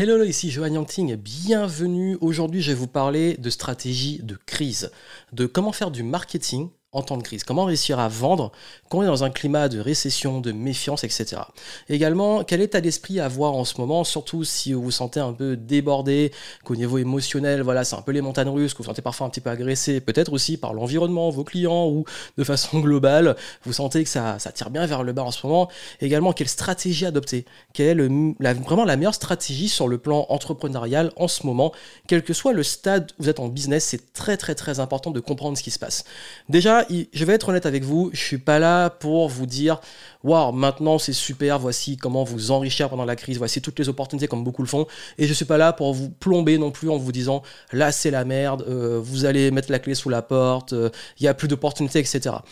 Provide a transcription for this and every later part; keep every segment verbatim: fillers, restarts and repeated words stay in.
Hello, ici Johan Yanting, bienvenue. Aujourd'hui, je vais vous parler de stratégie de crise, de comment faire du marketing en temps de crise, comment réussir à vendre quand on est dans un climat de récession, de méfiance, et cetera. Également, quel état d'esprit à avoir en ce moment, surtout si vous vous sentez un peu débordé, qu'au niveau émotionnel, voilà, c'est un peu les montagnes russes, que vous vous sentez parfois un petit peu agressé, peut-être aussi par l'environnement, vos clients, ou de façon globale, vous sentez que ça, ça tire bien vers le bas en ce moment. Également, quelle stratégie adopter, quelle est le, la, vraiment la meilleure stratégie sur le plan entrepreneurial en ce moment, quel que soit le stade où vous êtes en business, c'est très très très important de comprendre ce qui se passe. Déjà, je vais être honnête avec vous, je suis pas là pour vous dire « Waouh, maintenant c'est super, voici comment vous enrichir pendant la crise, voici toutes les opportunités comme beaucoup le font » et je suis pas là pour vous plomber non plus en vous disant « Là c'est la merde, euh, vous allez mettre la clé sous la porte, il euh, n'y a plus d'opportunités, et cetera »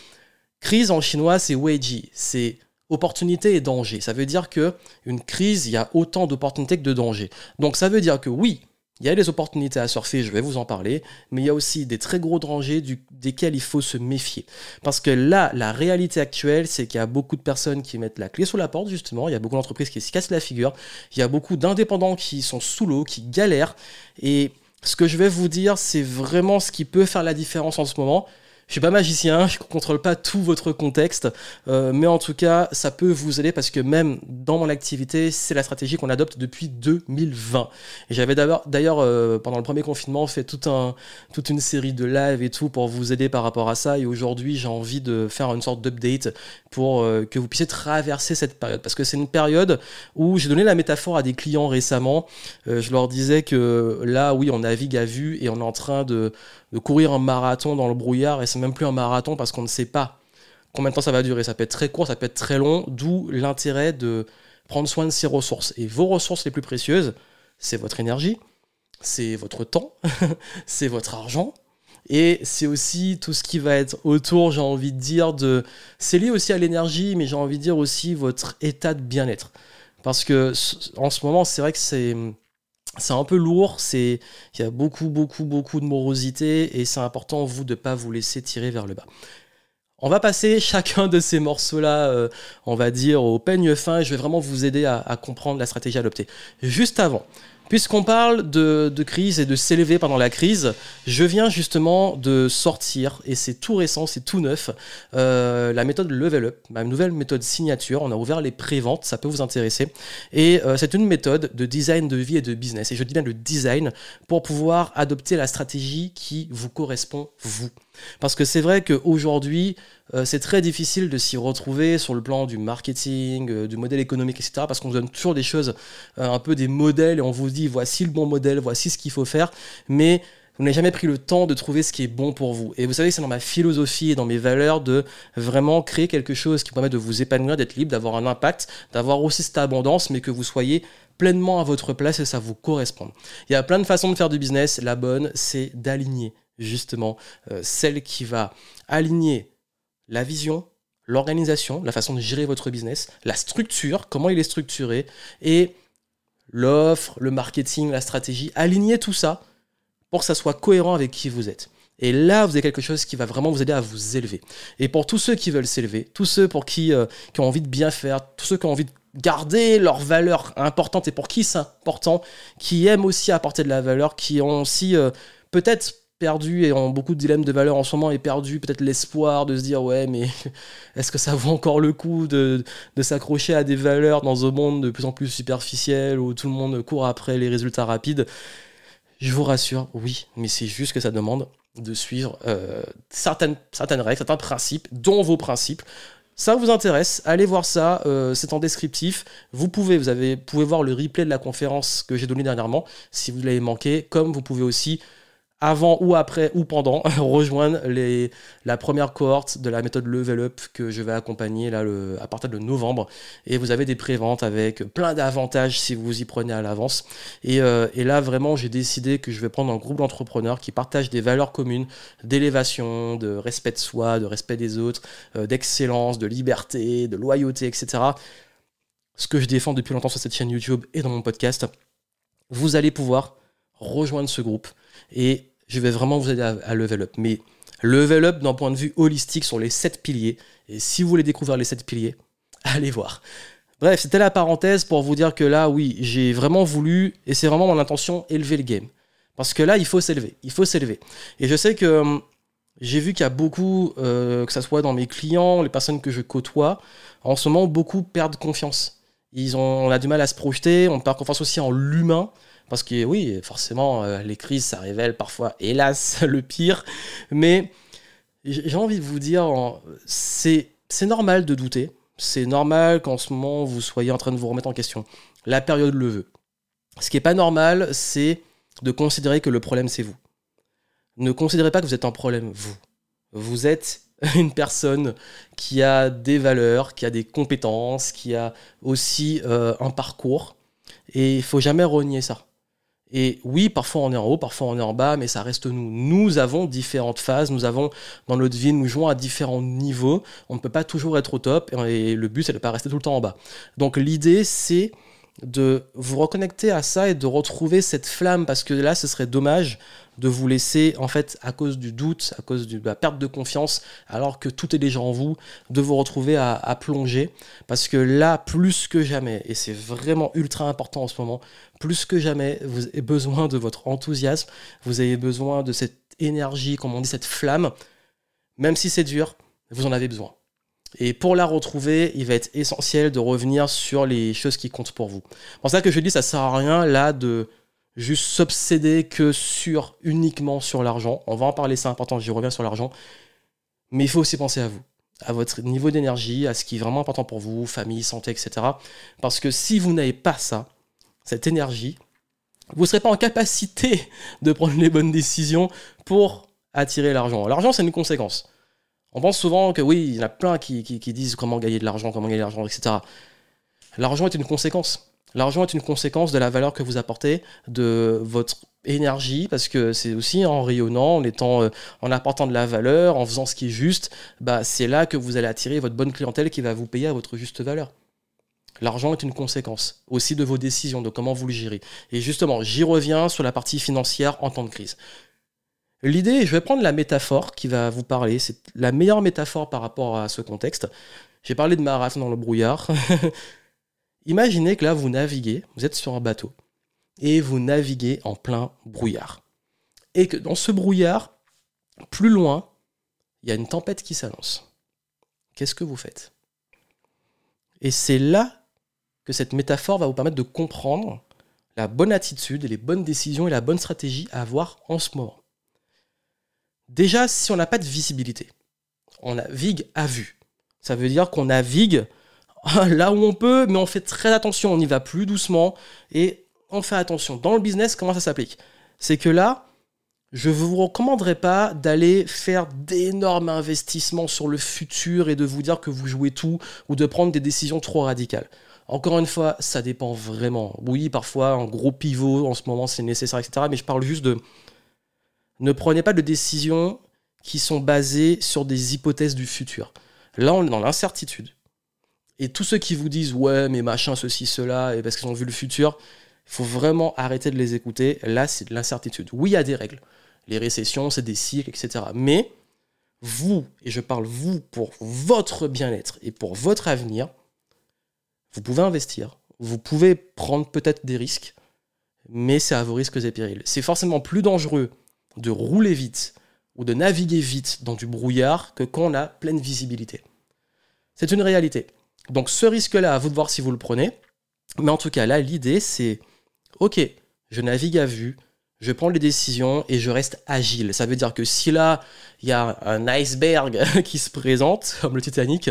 Crise en chinois, c'est « weiji », c'est opportunité et danger. Ça veut dire qu'une crise, il y a autant d'opportunités que de dangers. Donc ça veut dire que oui, il y a des opportunités à surfer, je vais vous en parler, mais il y a aussi des très gros dangers du, desquels il faut se méfier. Parce que là, la réalité actuelle, c'est qu'il y a beaucoup de personnes qui mettent la clé sous la porte, justement. Il y a beaucoup d'entreprises qui se cassent la figure. Il y a beaucoup d'indépendants qui sont sous l'eau, qui galèrent. Et ce que je vais vous dire, c'est vraiment ce qui peut faire la différence en ce moment. Je suis pas magicien, je ne contrôle pas tout votre contexte, euh, mais en tout cas, ça peut vous aider parce que même dans mon activité, c'est la stratégie qu'on adopte depuis deux mille vingt. Et j'avais d'abord, d'ailleurs, euh, pendant le premier confinement, fait tout un, toute une série de lives et tout pour vous aider par rapport à ça. Et aujourd'hui, j'ai envie de faire une sorte d'update pour euh, que vous puissiez traverser cette période. Parce que c'est une période où j'ai donné la métaphore à des clients récemment. Euh, je leur disais que là, oui, on navigue à vue et on est en train de, de courir un marathon dans le brouillard et c'est même plus un marathon parce qu'on ne sait pas combien de temps ça va durer. Ça peut être très court, ça peut être très long, d'où l'intérêt de prendre soin de ses ressources. Et vos ressources les plus précieuses, c'est votre énergie, c'est votre temps, c'est votre argent. Et c'est aussi tout ce qui va être autour, j'ai envie de dire, de... c'est lié aussi à l'énergie, mais j'ai envie de dire aussi votre état de bien-être. Parce que en ce moment, c'est vrai que c'est... C'est un peu lourd, c'est, il y a beaucoup, beaucoup, beaucoup de morosité et c'est important, vous, de ne pas vous laisser tirer vers le bas. On va passer chacun de ces morceaux-là, euh, on va dire, au peigne fin et je vais vraiment vous aider à, à comprendre la stratégie adoptée. Juste avant, puisqu'on parle de, de crise et de s'élever pendant la crise, je viens justement de sortir, et c'est tout récent, c'est tout neuf, euh, la méthode Level Up, ma nouvelle méthode signature. On a ouvert les préventes, ça peut vous intéresser. Et euh, c'est une méthode de design de vie et de business. Et je dis bien le design pour pouvoir adopter la stratégie qui vous correspond, vous. Parce que c'est vrai qu'aujourd'hui, euh, c'est très difficile de s'y retrouver sur le plan du marketing, euh, du modèle économique, et cetera. Parce qu'on vous donne toujours des choses, euh, un peu des modèles, et on vous dit voici le bon modèle, voici ce qu'il faut faire, mais vous n'avez jamais pris le temps de trouver ce qui est bon pour vous. Et vous savez que c'est dans ma philosophie et dans mes valeurs de vraiment créer quelque chose qui permet de vous épanouir, d'être libre, d'avoir un impact, d'avoir aussi cette abondance, mais que vous soyez pleinement à votre place et ça vous corresponde. Il y a plein de façons de faire du business. La bonne, c'est d'aligner justement euh, celle qui va aligner la vision, l'organisation, la façon de gérer votre business, la structure, comment il est structuré et l'offre, le marketing, la stratégie, alignez tout ça pour que ça soit cohérent avec qui vous êtes. Et là, vous avez quelque chose qui va vraiment vous aider à vous élever. Et pour tous ceux qui veulent s'élever, tous ceux pour qui, euh, qui ont envie de bien faire, tous ceux qui ont envie de garder leurs valeurs importantes et pour qui c'est important, qui aiment aussi apporter de la valeur, qui ont aussi euh, peut-être perdu et ont beaucoup de dilemmes de valeur en ce moment et perdu peut-être l'espoir de se dire ouais mais est-ce que ça vaut encore le coup de, de s'accrocher à des valeurs dans un monde de plus en plus superficiel où tout le monde court après les résultats rapides. Je vous rassure, oui, mais c'est juste que ça demande de suivre euh, certaines, certaines règles, certains principes, dont vos principes. Ça vous intéresse, allez voir ça, euh, c'est en descriptif. Vous pouvez, vous avez, pouvez voir le replay de la conférence que j'ai donnée dernièrement si vous l'avez manqué, comme vous pouvez aussi avant ou après ou pendant, rejoindre les, la première cohorte de la méthode Level Up que je vais accompagner là le, à partir de novembre. Et vous avez des préventes avec plein d'avantages si vous y prenez à l'avance. Et, euh, et là, vraiment, j'ai décidé que je vais prendre un groupe d'entrepreneurs qui partagent des valeurs communes d'élévation, de respect de soi, de respect des autres, euh, d'excellence, de liberté, de loyauté, et cetera. Ce que je défends depuis longtemps sur cette chaîne YouTube et dans mon podcast. Vous allez pouvoir rejoindre ce groupe et je vais vraiment vous aider à, à level up. Mais level up d'un point de vue holistique sur les sept piliers. Et si vous voulez découvrir les sept piliers, allez voir. Bref, c'était la parenthèse pour vous dire que là, oui, j'ai vraiment voulu, et c'est vraiment mon intention, élever le game. Parce que là, il faut s'élever, il faut s'élever. Et je sais que hum, j'ai vu qu'il y a beaucoup, euh, que ça soit dans mes clients, les personnes que je côtoie, en ce moment, beaucoup perdent confiance. Ils ont, on a du mal à se projeter, on perd confiance aussi en l'humain, parce que oui, forcément, euh, les crises, ça révèle parfois, hélas, le pire. Mais j'ai envie de vous dire, c'est, c'est normal de douter. C'est normal qu'en ce moment, vous soyez en train de vous remettre en question. La période le veut. Ce qui n'est pas normal, c'est de considérer que le problème, c'est vous. Ne considérez pas que vous êtes un problème, vous. Vous êtes une personne qui a des valeurs, qui a des compétences, qui a aussi euh, un parcours. Et il ne faut jamais renier ça. Et oui, parfois on est en haut, parfois on est en bas, mais ça reste nous. Nous avons différentes phases, nous avons dans notre vie, nous jouons à différents niveaux. On ne peut pas toujours être au top et le but, c'est de ne pas rester tout le temps en bas. Donc l'idée, c'est de vous reconnecter à ça et de retrouver cette flamme, parce que là, ce serait dommage de vous laisser, en fait, à cause du doute, à cause de la perte de confiance, alors que tout est déjà en vous, de vous retrouver à, à plonger, parce que là, plus que jamais, et c'est vraiment ultra important en ce moment, plus que jamais, vous avez besoin de votre enthousiasme, vous avez besoin de cette énergie, comme on dit, cette flamme, même si c'est dur, vous en avez besoin. Et pour la retrouver, il va être essentiel de revenir sur les choses qui comptent pour vous. C'est pour ça que je dis, ça sert à rien là de juste s'obséder que sur, uniquement sur l'argent. On va en parler, c'est important, j'y reviens sur l'argent. Mais il faut aussi penser à vous, à votre niveau d'énergie, à ce qui est vraiment important pour vous, famille, santé, et cetera. Parce que si vous n'avez pas ça, cette énergie, vous ne serez pas en capacité de prendre les bonnes décisions pour attirer l'argent. L'argent, c'est une conséquence. On pense souvent que oui, il y en a plein qui, qui, qui disent comment gagner de l'argent, comment gagner de l'argent, et cetera. L'argent est une conséquence. L'argent est une conséquence de la valeur que vous apportez, de votre énergie, parce que c'est aussi en rayonnant, en, étant, en apportant de la valeur, en faisant ce qui est juste, bah, c'est là que vous allez attirer votre bonne clientèle qui va vous payer à votre juste valeur. L'argent est une conséquence aussi de vos décisions, de comment vous le gérez. Et justement, j'y reviens sur la partie financière en temps de crise. L'idée, je vais prendre la métaphore qui va vous parler, c'est la meilleure métaphore par rapport à ce contexte. J'ai parlé de marathon dans le brouillard. Imaginez que là, vous naviguez, vous êtes sur un bateau, et vous naviguez en plein brouillard. Et que dans ce brouillard, plus loin, il y a une tempête qui s'annonce. Qu'est-ce que vous faites ? Et c'est là que cette métaphore va vous permettre de comprendre la bonne attitude, et les bonnes décisions et la bonne stratégie à avoir en ce moment. Déjà, si on n'a pas de visibilité, on navigue à vue. Ça veut dire qu'on navigue là où on peut, mais on fait très attention, on y va plus doucement et on fait attention. Dans le business, comment ça s'applique ? C'est que là, je ne vous recommanderais pas d'aller faire d'énormes investissements sur le futur et de vous dire que vous jouez tout ou de prendre des décisions trop radicales. Encore une fois, ça dépend vraiment. Oui, parfois, un gros pivot en ce moment, c'est nécessaire, et cetera. Mais je parle juste de... Ne prenez pas de décisions qui sont basées sur des hypothèses du futur. Là, on est dans l'incertitude. Et tous ceux qui vous disent « Ouais, mais machin, ceci, cela, et parce qu'ils ont vu le futur », il faut vraiment arrêter de les écouter. Là, c'est de l'incertitude. Oui, il y a des règles. Les récessions, c'est des cycles, et cetera. Mais vous, et je parle vous pour votre bien-être et pour votre avenir, vous pouvez investir. Vous pouvez prendre peut-être des risques, mais c'est à vos risques et périls. C'est forcément plus dangereux de rouler vite ou de naviguer vite dans du brouillard que quand on a pleine visibilité. C'est une réalité. Donc ce risque-là, à vous de voir si vous le prenez. Mais en tout cas, là, l'idée, c'est « Ok, je navigue à vue, je prends les décisions et je reste agile. » Ça veut dire que si là, il y a un iceberg qui se présente, comme le Titanic,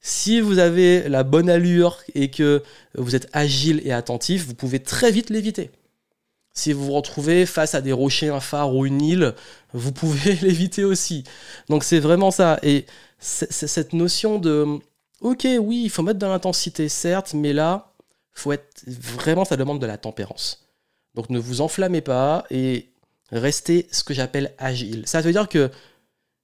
si vous avez la bonne allure et que vous êtes agile et attentif, vous pouvez très vite l'éviter. Si vous vous retrouvez face à des rochers, un phare ou une île, vous pouvez l'éviter aussi. Donc c'est vraiment ça. Et c'est, c'est cette notion de « Ok, oui, il faut mettre de l'intensité, certes, mais là, faut être vraiment, ça demande de la tempérance. » Donc ne vous enflammez pas et restez ce que j'appelle agile. Ça veut dire que,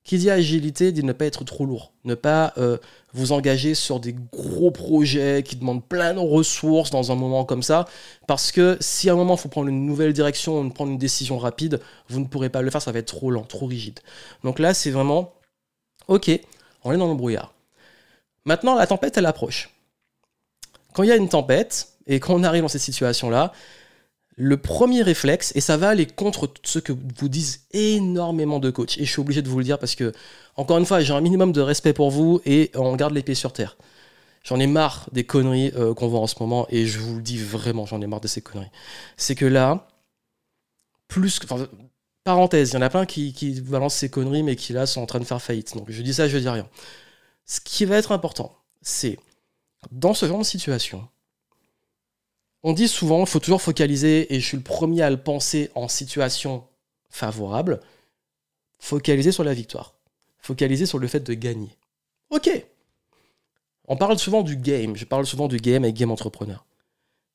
qui dit agilité, dit ne pas être trop lourd. Ne pas euh, vous engager sur des gros projets qui demandent plein de ressources dans un moment comme ça. Parce que si à un moment, il faut prendre une nouvelle direction, prendre une décision rapide, vous ne pourrez pas le faire, ça va être trop lent, trop rigide. Donc là, c'est vraiment, ok, on est dans le brouillard. Maintenant, la tempête, elle approche. Quand il y a une tempête et qu'on arrive dans ces situations-là, le premier réflexe, et ça va aller contre ce que vous disent énormément de coachs, et je suis obligé de vous le dire parce que, encore une fois, j'ai un minimum de respect pour vous et on garde les pieds sur terre. J'en ai marre des conneries euh, qu'on voit en ce moment, et je vous le dis vraiment, j'en ai marre de ces conneries. C'est que là, plus que... Enfin, parenthèse, il y en a plein qui, qui balancent ces conneries, mais qui là sont en train de faire faillite. Donc je dis ça, je dis rien. Ce qui va être important, c'est, dans ce genre de situation, on dit souvent, il faut toujours focaliser, et je suis le premier à le penser en situation favorable, focaliser sur la victoire, focaliser sur le fait de gagner. Ok. On parle souvent du game, je parle souvent du game et game entrepreneur.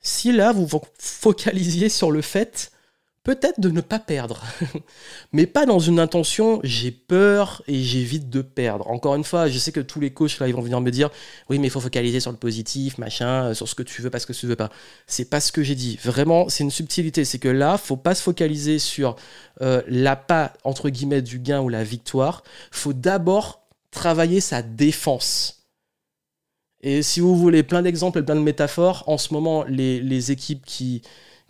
Si là, vous vous focalisiez sur le fait, peut-être de ne pas perdre, mais pas dans une intention, j'ai peur et j'évite de perdre. Encore une fois, je sais que tous les coachs, là, ils vont venir me dire, oui, mais il faut focaliser sur le positif, machin, sur ce que tu veux, pas ce que tu veux pas. C'est pas ce que j'ai dit. Vraiment, c'est une subtilité. C'est que là, faut pas se focaliser sur euh, l'appât, entre guillemets, du gain ou la victoire. Faut d'abord travailler sa défense. Et si vous voulez plein d'exemples et plein de métaphores, en ce moment, les, les équipes qui,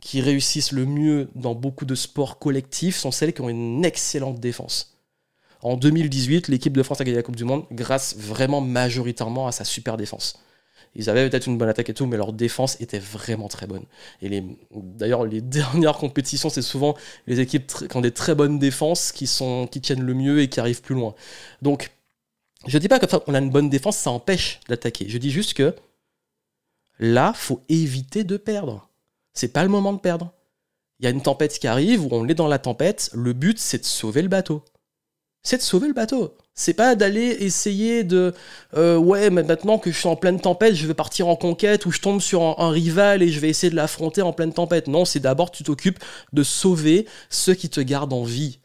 qui réussissent le mieux dans beaucoup de sports collectifs sont celles qui ont une excellente défense. En deux mille dix-huit, l'équipe de France a gagné la Coupe du Monde grâce vraiment majoritairement à sa super défense. Ils avaient peut-être une bonne attaque et tout, mais leur défense était vraiment très bonne. Et les, d'ailleurs, les dernières compétitions, c'est souvent les équipes tr- qui ont des très bonnes défenses qui, sont, qui tiennent le mieux et qui arrivent plus loin. Donc, je dis pas qu'on a une bonne défense, ça empêche d'attaquer. Je dis juste que là, faut éviter de perdre. C'est pas le moment de perdre. Il y a une tempête qui arrive, où on est dans la tempête, le but, c'est de sauver le bateau. C'est de sauver le bateau. C'est pas d'aller essayer de... Euh, ouais, mais maintenant que je suis en pleine tempête, je vais partir en conquête, ou je tombe sur un, un rival et je vais essayer de l'affronter en pleine tempête. Non, c'est d'abord, tu t'occupes de sauver ceux qui te gardent en vie.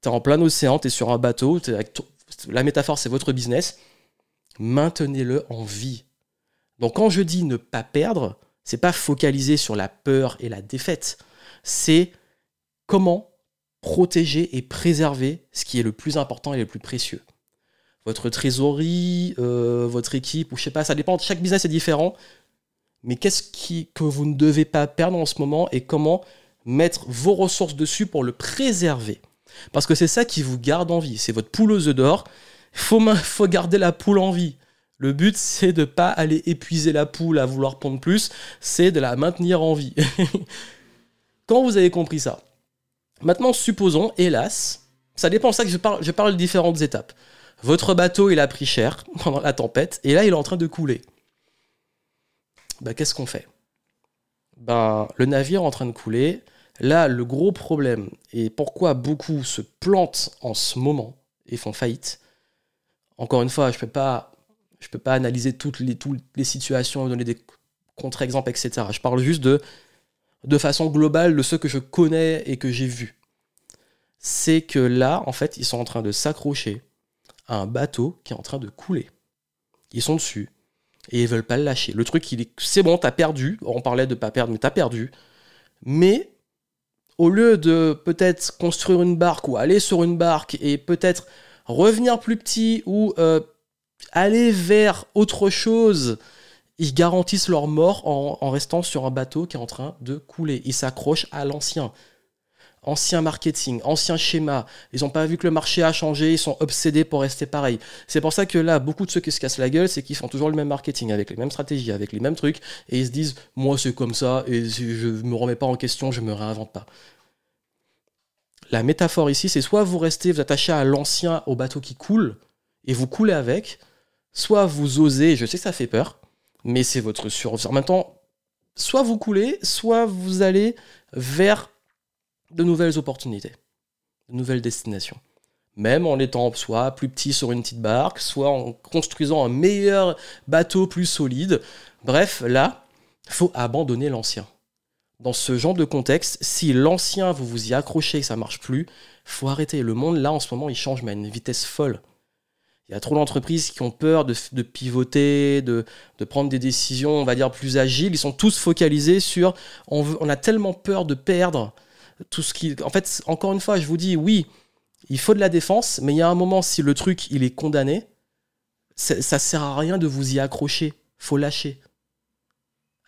T'es en plein océan, t'es sur un bateau, t'es avec... T- La métaphore, c'est votre business. Maintenez-le en vie. Donc, quand je dis ne pas perdre, c'est pas focaliser sur la peur et la défaite. C'est comment protéger et préserver ce qui est le plus important et le plus précieux. Votre trésorerie, euh, votre équipe, ou je sais pas, ça dépend. Chaque business est différent. Mais qu'est-ce qui, que vous ne devez pas perdre en ce moment et comment mettre vos ressources dessus pour le préserver ? Parce que c'est ça qui vous garde en vie, c'est votre poule aux œufs d'or. Faut, faut garder la poule en vie. Le but, c'est de ne pas aller épuiser la poule à vouloir pondre plus, c'est de la maintenir en vie. Quand vous avez compris ça, maintenant supposons, hélas, ça dépend, ça que je parle, je parle de différentes étapes. Votre bateau, il a pris cher pendant la tempête, et là, il est en train de couler. Ben, qu'est-ce qu'on fait ? Ben, le navire est en train de couler. Là, le gros problème, et pourquoi beaucoup se plantent en ce moment et font faillite, encore une fois, je ne peux pas, je peux pas analyser toutes les, toutes les situations, donner des contre-exemples, et cetera. Je parle juste de, de façon globale de ceux que je connais et que j'ai vus. C'est que là, en fait, ils sont en train de s'accrocher à un bateau qui est en train de couler. Ils sont dessus et ils veulent pas le lâcher. Le truc, il est, c'est bon, t'as perdu. On parlait de pas perdre, mais t'as perdu. Mais... au lieu de peut-être construire une barque ou aller sur une barque et peut-être revenir plus petit ou euh, aller vers autre chose, ils garantissent leur mort en, en restant sur un bateau qui est en train de couler. Ils s'accrochent à l'ancien. Ancien marketing, ancien schéma. Ils n'ont pas vu que le marché a changé, ils sont obsédés pour rester pareil. C'est pour ça que là, beaucoup de ceux qui se cassent la gueule, c'est qu'ils font toujours le même marketing, avec les mêmes stratégies, avec les mêmes trucs, et ils se disent « moi c'est comme ça, et je ne me remets pas en question, je ne me réinvente pas ». La métaphore ici, c'est soit vous restez, vous attachez à l'ancien, au bateau qui coule, et vous coulez avec, soit vous osez, je sais que ça fait peur, mais c'est votre survie. En même temps, soit vous coulez, soit vous allez vers... de nouvelles opportunités, de nouvelles destinations. Même en étant soit plus petit sur une petite barque, soit en construisant un meilleur bateau plus solide. Bref, là, il faut abandonner l'ancien. Dans ce genre de contexte, si l'ancien, vous vous y accrochez et que ça ne marche plus, il faut arrêter. Le monde, là, en ce moment, il change, mais à une vitesse folle. Il y a trop d'entreprises qui ont peur de, de pivoter, de, de prendre des décisions, on va dire, plus agiles. Ils sont tous focalisés sur on, veut, on a tellement peur de perdre... tout ce qui... En fait, encore une fois, je vous dis, oui, il faut de la défense, mais il y a un moment, si le truc, il est condamné, ça ne sert à rien de vous y accrocher. Il faut lâcher.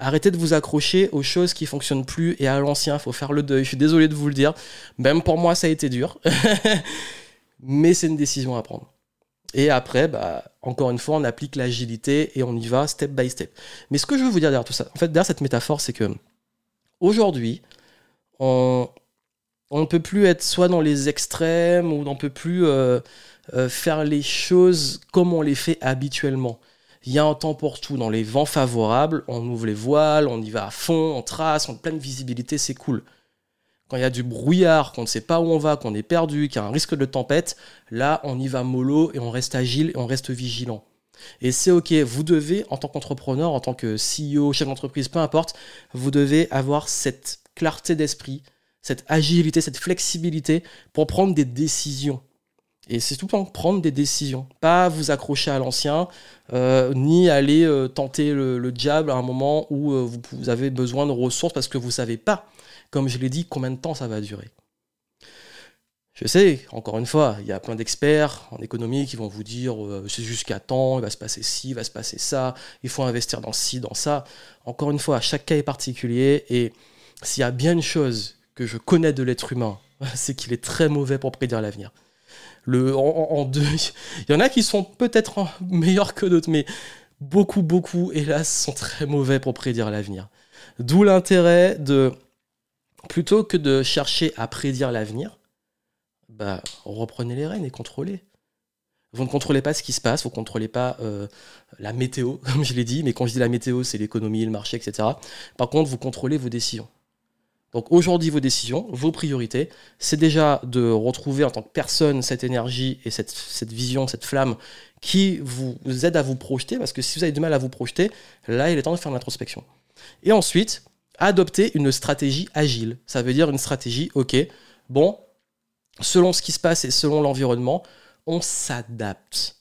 Arrêtez de vous accrocher aux choses qui ne fonctionnent plus et à l'ancien, il faut faire le deuil. Je suis désolé de vous le dire. Même pour moi, ça a été dur. Mais c'est une décision à prendre. Et après, bah, encore une fois, on applique l'agilité et on y va step by step. Mais ce que je veux vous dire derrière tout ça, en fait, derrière cette métaphore, c'est que aujourd'hui, on on ne peut plus être soit dans les extrêmes ou on ne peut plus euh, euh, faire les choses comme on les fait habituellement. Il y a un temps pour tout. Dans les vents favorables, on ouvre les voiles, on y va à fond, on trace, on a plein de visibilité, c'est cool. Quand il y a du brouillard, qu'on ne sait pas où on va, qu'on est perdu, qu'il y a un risque de tempête, là, on y va mollo et on reste agile et on reste vigilant. Et c'est OK, vous devez, en tant qu'entrepreneur, en tant que C E O, chef d'entreprise, peu importe, vous devez avoir cette clarté d'esprit, cette agilité, cette flexibilité pour prendre des décisions. Et c'est tout le temps prendre des décisions, pas vous accrocher à l'ancien, euh, ni aller euh, tenter le, le diable à un moment où euh, vous, vous avez besoin de ressources parce que vous ne savez pas, comme je l'ai dit, combien de temps ça va durer. Je sais, encore une fois, il y a plein d'experts en économie qui vont vous dire euh, c'est jusqu'à temps, il va se passer ci, il va se passer ça, il faut investir dans ci, dans ça. Encore une fois, chaque cas est particulier et s'il y a bien une chose que je connais de l'être humain, c'est qu'il est très mauvais pour prédire l'avenir. Le, en, en deux, il y en a qui sont peut-être meilleurs que d'autres, mais beaucoup, beaucoup, hélas, sont très mauvais pour prédire l'avenir. D'où l'intérêt de, plutôt que de chercher à prédire l'avenir, bah, reprenez les rênes et contrôlez. Vous ne contrôlez pas ce qui se passe, vous ne contrôlez pas euh, la météo, comme je l'ai dit, mais quand je dis la météo, c'est l'économie, le marché, et cetera. Par contre, vous contrôlez vos décisions. Donc aujourd'hui, vos décisions, vos priorités, c'est déjà de retrouver en tant que personne cette énergie et cette, cette vision, cette flamme qui vous aide à vous projeter, parce que si vous avez du mal à vous projeter, là, il est temps de faire de l'introspection. Et ensuite, adopter une stratégie agile. Ça veut dire une stratégie, ok, bon, selon ce qui se passe et selon l'environnement, on s'adapte.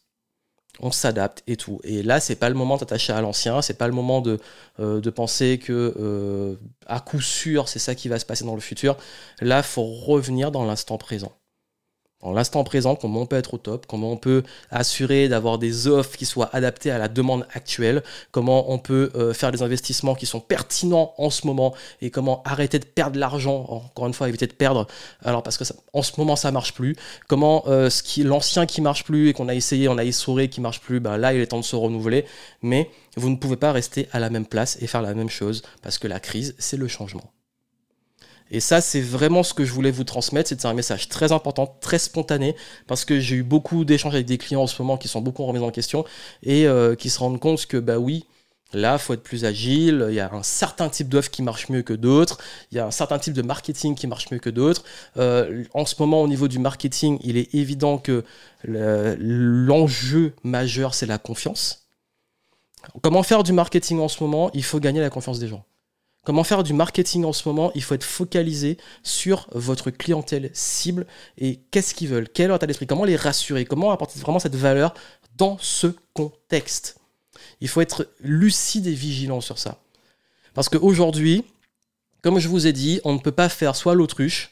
On s'adapte et tout. Et là, c'est pas le moment d'attacher à l'ancien, c'est pas le moment de, euh, de penser que euh, à coup sûr, c'est ça qui va se passer dans le futur. Là, il faut revenir dans l'instant présent. Dans l'instant présent, comment on peut être au top, comment on peut assurer d'avoir des offres qui soient adaptées à la demande actuelle, comment on peut euh, faire des investissements qui sont pertinents en ce moment et comment arrêter de perdre l'argent, encore une fois, éviter de perdre, alors parce que ça, en ce moment, ça marche plus, comment euh, ce qui, l'ancien qui marche plus et qu'on a essayé, on a essoré, qui marche plus, ben là, il est temps de se renouveler, mais vous ne pouvez pas rester à la même place et faire la même chose parce que la crise, c'est le changement. Et ça, c'est vraiment ce que je voulais vous transmettre. C'est un message très important, très spontané, parce que j'ai eu beaucoup d'échanges avec des clients en ce moment qui sont beaucoup remis en question et euh, qui se rendent compte que, bah oui, là, il faut être plus agile. Il y a un certain type d'offres qui marche mieux que d'autres. Il y a un certain type de marketing qui marche mieux que d'autres. Euh, en ce moment, au niveau du marketing, il est évident que le, l'enjeu majeur, c'est la confiance. Comment faire du marketing en ce moment ? Il faut gagner la confiance des gens. Comment faire du marketing en ce moment ? Il faut être focalisé sur votre clientèle cible et qu'est-ce qu'ils veulent, quel est leur état d'esprit, comment les rassurer, comment apporter vraiment cette valeur dans ce contexte. Il faut être lucide et vigilant sur ça. Parce qu'aujourd'hui, comme je vous ai dit, on ne peut pas faire soit l'autruche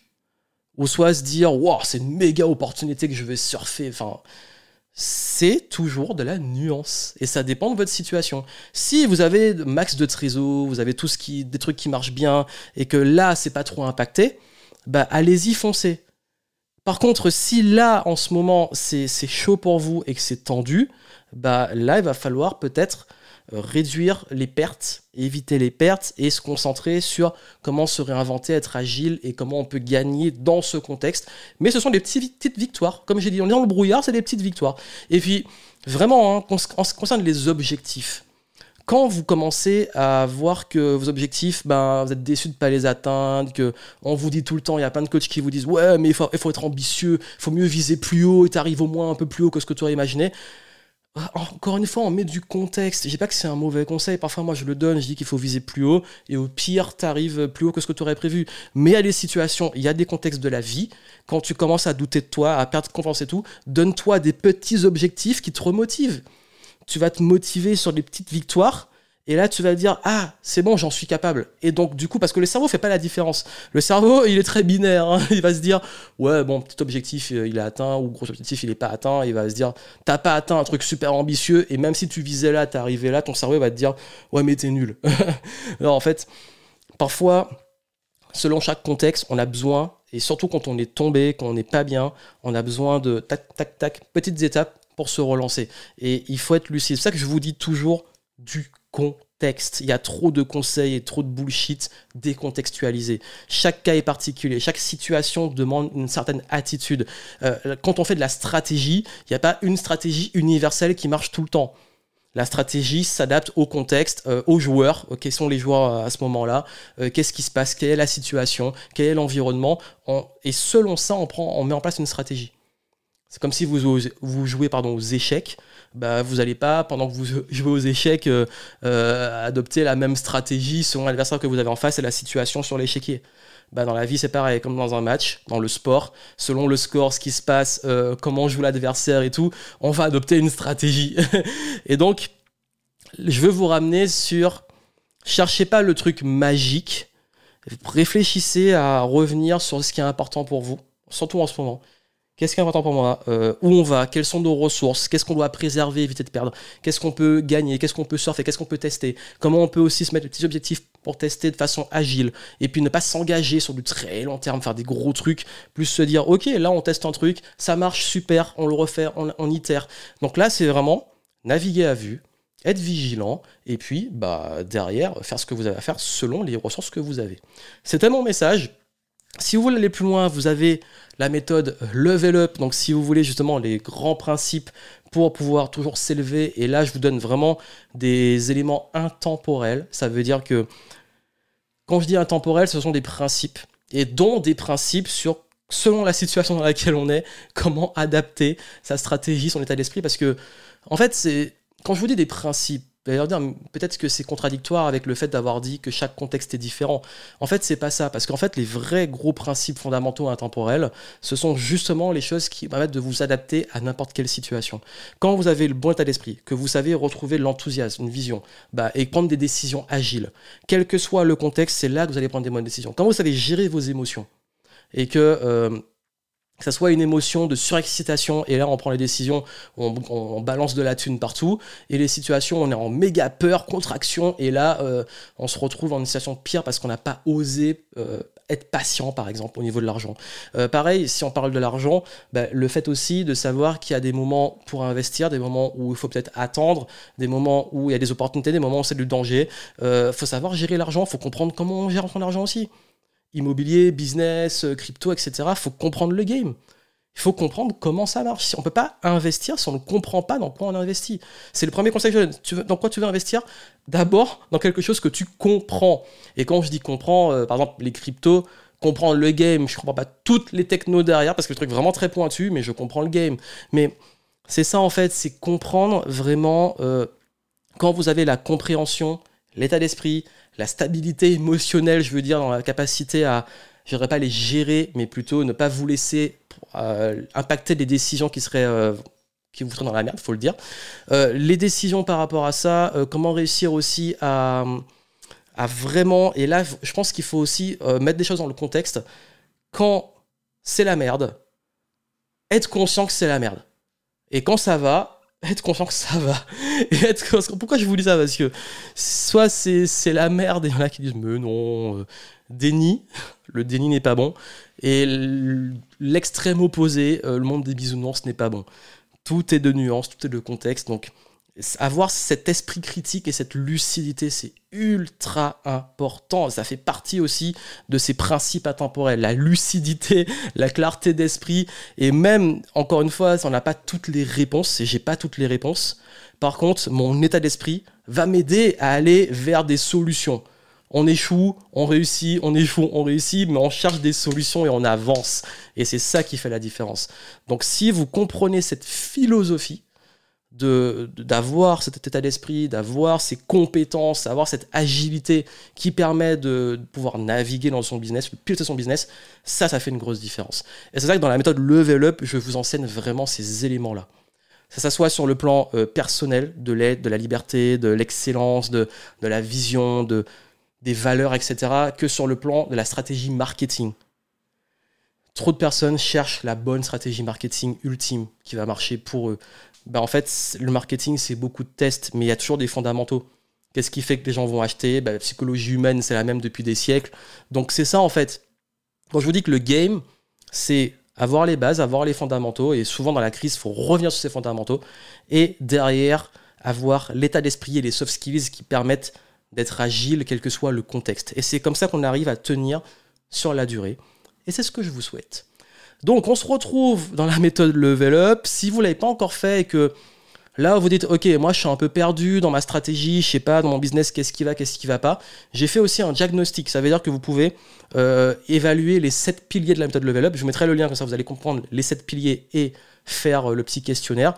ou soit se dire « Wow, c'est une méga opportunité que je vais surfer ». Enfin, c'est toujours de la nuance et ça dépend de votre situation. Si vous avez max de trésor, vous avez tout ce qui, des trucs qui marchent bien et que là, c'est pas trop impacté, bah allez-y, foncez. Par contre, si là, en ce moment, c'est, c'est chaud pour vous et que c'est tendu, bah là, il va falloir peut-être réduire les pertes, éviter les pertes et se concentrer sur comment se réinventer, être agile et comment on peut gagner dans ce contexte. Mais ce sont des petits, petites victoires. Comme j'ai dit, on est dans le brouillard, c'est des petites victoires. Et puis, vraiment, hein, en ce qui concerne les objectifs, quand vous commencez à voir que vos objectifs, ben, vous êtes déçus de ne pas les atteindre, qu'on vous dit tout le temps, il y a plein de coachs qui vous disent « Ouais, mais il faut, il faut être ambitieux, il faut mieux viser plus haut et tu arrives au moins un peu plus haut que ce que tu aurais imaginé », encore une fois, on met du contexte. Je ne dis pas que c'est un mauvais conseil. Parfois, moi, je le donne. Je dis qu'il faut viser plus haut. Et au pire, tu arrives plus haut que ce que tu aurais prévu. Mais il y a des situations, il y a des contextes de la vie. Quand tu commences à douter de toi, à perdre confiance et tout, donne-toi des petits objectifs qui te remotivent. Tu vas te motiver sur des petites victoires. Et là, tu vas dire, ah, c'est bon, j'en suis capable. Et donc, du coup, parce que le cerveau fait pas la différence. Le cerveau, il est très binaire. Hein. Il va se dire, ouais, bon, petit objectif, il est atteint, ou gros objectif, il est pas atteint. Il va se dire, t'as pas atteint un truc super ambitieux. Et même si tu visais là, t'es arrivé là, ton cerveau va te dire, ouais, mais t'es nul. Alors, en fait, parfois, selon chaque contexte, on a besoin, et surtout quand on est tombé, quand on n'est pas bien, on a besoin de tac, tac, tac, petites étapes pour se relancer. Et il faut être lucide. C'est ça que je vous dis toujours du contexte. Il y a trop de conseils et trop de bullshit décontextualisés. Chaque cas est particulier. Chaque situation demande une certaine attitude. Euh, quand on fait de la stratégie, il n'y a pas une stratégie universelle qui marche tout le temps. La stratégie s'adapte au contexte, euh, aux joueurs. Euh, quels sont les joueurs à ce moment-là ? euh, Qu'est-ce qui se passe ? Quelle est la situation ? Quel est l'environnement ? on, Et selon ça, on, prend, on met en place une stratégie. C'est comme si vous, vous jouez pardon, aux échecs. Bah, vous n'allez pas, pendant que vous jouez aux échecs, euh, euh, adopter la même stratégie selon l'adversaire que vous avez en face et la situation sur l'échiquier. Bah, dans la vie, c'est pareil, comme dans un match, dans le sport, selon le score, ce qui se passe, euh, comment joue l'adversaire et tout, on va adopter une stratégie. Et donc, je veux vous ramener sur, cherchez pas le truc magique, réfléchissez à revenir sur ce qui est important pour vous, surtout en ce moment. Qu'est-ce qui est important pour moi ? euh, Où on va ? Quelles sont nos ressources ? Qu'est-ce qu'on doit préserver, éviter de perdre ? Qu'est-ce qu'on peut gagner ? Qu'est-ce qu'on peut surfer ? Qu'est-ce qu'on peut tester ? Comment on peut aussi se mettre des petits objectifs pour tester de façon agile ? Et puis ne pas s'engager sur du très long terme, faire des gros trucs, plus se dire « Ok, là on teste un truc, ça marche super, on le refait, on, on itère. » Donc là, c'est vraiment naviguer à vue, être vigilant, et puis bah, derrière, faire ce que vous avez à faire selon les ressources que vous avez. C'était mon message. Si vous voulez aller plus loin, vous avez la méthode Level Up. Donc, si vous voulez justement les grands principes pour pouvoir toujours s'élever. Et là, je vous donne vraiment des éléments intemporels. Ça veut dire que, quand je dis intemporel, ce sont des principes. Et dont des principes sur, selon la situation dans laquelle on est, comment adapter sa stratégie, son état d'esprit. Parce que, en fait, c'est, quand je vous dis des principes, d'ailleurs, peut-être que c'est contradictoire avec le fait d'avoir dit que chaque contexte est différent. En fait, c'est pas ça, parce qu'en fait, les vrais gros principes fondamentaux intemporels, ce sont justement les choses qui permettent de vous adapter à n'importe quelle situation. Quand vous avez le bon état d'esprit, que vous savez retrouver l'enthousiasme, une vision, bah, et prendre des décisions agiles, quel que soit le contexte, c'est là que vous allez prendre des bonnes décisions. Quand vous savez gérer vos émotions et que... Euh, que ça soit une émotion de surexcitation, et là on prend les décisions, on, on, on balance de la thune partout, et les situations on est en méga peur, contraction, et là euh, on se retrouve en une situation pire parce qu'on n'a pas osé euh, être patient par exemple au niveau de l'argent. Euh, pareil, si on parle de l'argent, bah, le fait aussi de savoir qu'il y a des moments pour investir, des moments où il faut peut-être attendre, des moments où il y a des opportunités, des moments où c'est du danger. Il euh, faut savoir gérer l'argent, il faut comprendre comment on gère son argent aussi. Immobilier, business, crypto, et cetera. Il faut comprendre le game. Il faut comprendre comment ça marche. On ne peut pas investir si on ne comprend pas dans quoi on investit. C'est le premier conseil que je donne. Dans quoi tu veux investir ? D'abord, dans quelque chose que tu comprends. Et quand je dis comprends, euh, par exemple, les cryptos, comprendre le game, je ne comprends pas toutes les technos derrière parce que le truc est vraiment très pointu, mais je comprends le game. Mais c'est ça, en fait, c'est comprendre vraiment euh, quand vous avez la compréhension, l'état d'esprit, la stabilité émotionnelle, je veux dire, dans la capacité à, je dirais pas les gérer, mais plutôt ne pas vous laisser euh, impacter des décisions qui seraient, euh, qui vous feraient dans la merde, il faut le dire. Euh, les décisions par rapport à ça, euh, comment réussir aussi à, à vraiment... Et là, je pense qu'il faut aussi euh, mettre des choses dans le contexte. Quand c'est la merde, être conscient que c'est la merde. Et quand ça va... être conscient que ça va. Et être... Pourquoi je vous dis ça ? Parce que soit c'est, c'est la merde, et il y en a qui disent « mais non, euh, déni, le déni n'est pas bon », et l'extrême opposé, euh, le monde des bisounours n'est pas bon. Tout est de nuances, tout est de contexte, donc avoir cet esprit critique et cette lucidité, c'est ultra important. Ça fait partie aussi de ces principes intemporels. La lucidité, la clarté d'esprit. Et même, encore une fois, on n'a pas toutes les réponses. Et j'ai pas toutes les réponses. Par contre, mon état d'esprit va m'aider à aller vers des solutions. On échoue, on réussit, on échoue, on réussit, mais on cherche des solutions et on avance. Et c'est ça qui fait la différence. Donc, si vous comprenez cette philosophie, De, de, d'avoir cet état d'esprit, d'avoir ces compétences, d'avoir cette agilité qui permet de, de pouvoir naviguer dans son business, piloter son business, ça, ça fait une grosse différence. Et c'est ça que dans la méthode Level Up, je vous enseigne vraiment ces éléments-là. Ça s'assoit sur le plan euh, personnel de l'aide, de la liberté, de l'excellence, de, de la vision, de, des valeurs, et cetera, que sur le plan de la stratégie marketing. Trop de personnes cherchent la bonne stratégie marketing ultime qui va marcher pour eux. Ben en fait, le marketing, c'est beaucoup de tests, mais il y a toujours des fondamentaux. Qu'est-ce qui fait que les gens vont acheter ? Ben, la psychologie humaine, c'est la même depuis des siècles. Donc, c'est ça, en fait. Quand je vous dis que le game, c'est avoir les bases, avoir les fondamentaux. Et souvent, dans la crise, il faut revenir sur ces fondamentaux. Et derrière, avoir l'état d'esprit et les soft skills qui permettent d'être agile, quel que soit le contexte. Et c'est comme ça qu'on arrive à tenir sur la durée. Et c'est ce que je vous souhaite. Donc, on se retrouve dans la méthode Level Up. Si vous ne l'avez pas encore fait et que là, vous dites, ok, moi, je suis un peu perdu dans ma stratégie, je ne sais pas, dans mon business, qu'est-ce qui va, qu'est-ce qui ne va pas. J'ai fait aussi un diagnostic. Ça veut dire que vous pouvez euh, évaluer les sept piliers de la méthode Level Up. Je vous mettrai le lien, comme ça, vous allez comprendre les sept piliers et faire euh, le petit questionnaire.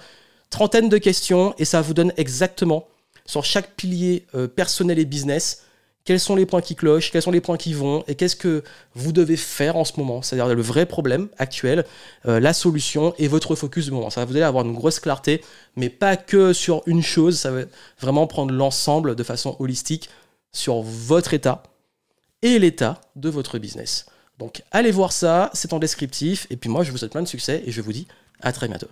Trentaine de questions et ça vous donne exactement sur chaque pilier euh, personnel et business, quels sont les points qui clochent, quels sont les points qui vont et qu'est-ce que vous devez faire en ce moment. C'est-à-dire le vrai problème actuel, euh, la solution et votre focus du moment. Ça va vous aider à avoir une grosse clarté, mais pas que sur une chose. Ça va vraiment prendre l'ensemble de façon holistique sur votre état et l'état de votre business. Donc allez voir ça, c'est en descriptif. Et puis moi, je vous souhaite plein de succès et je vous dis à très bientôt.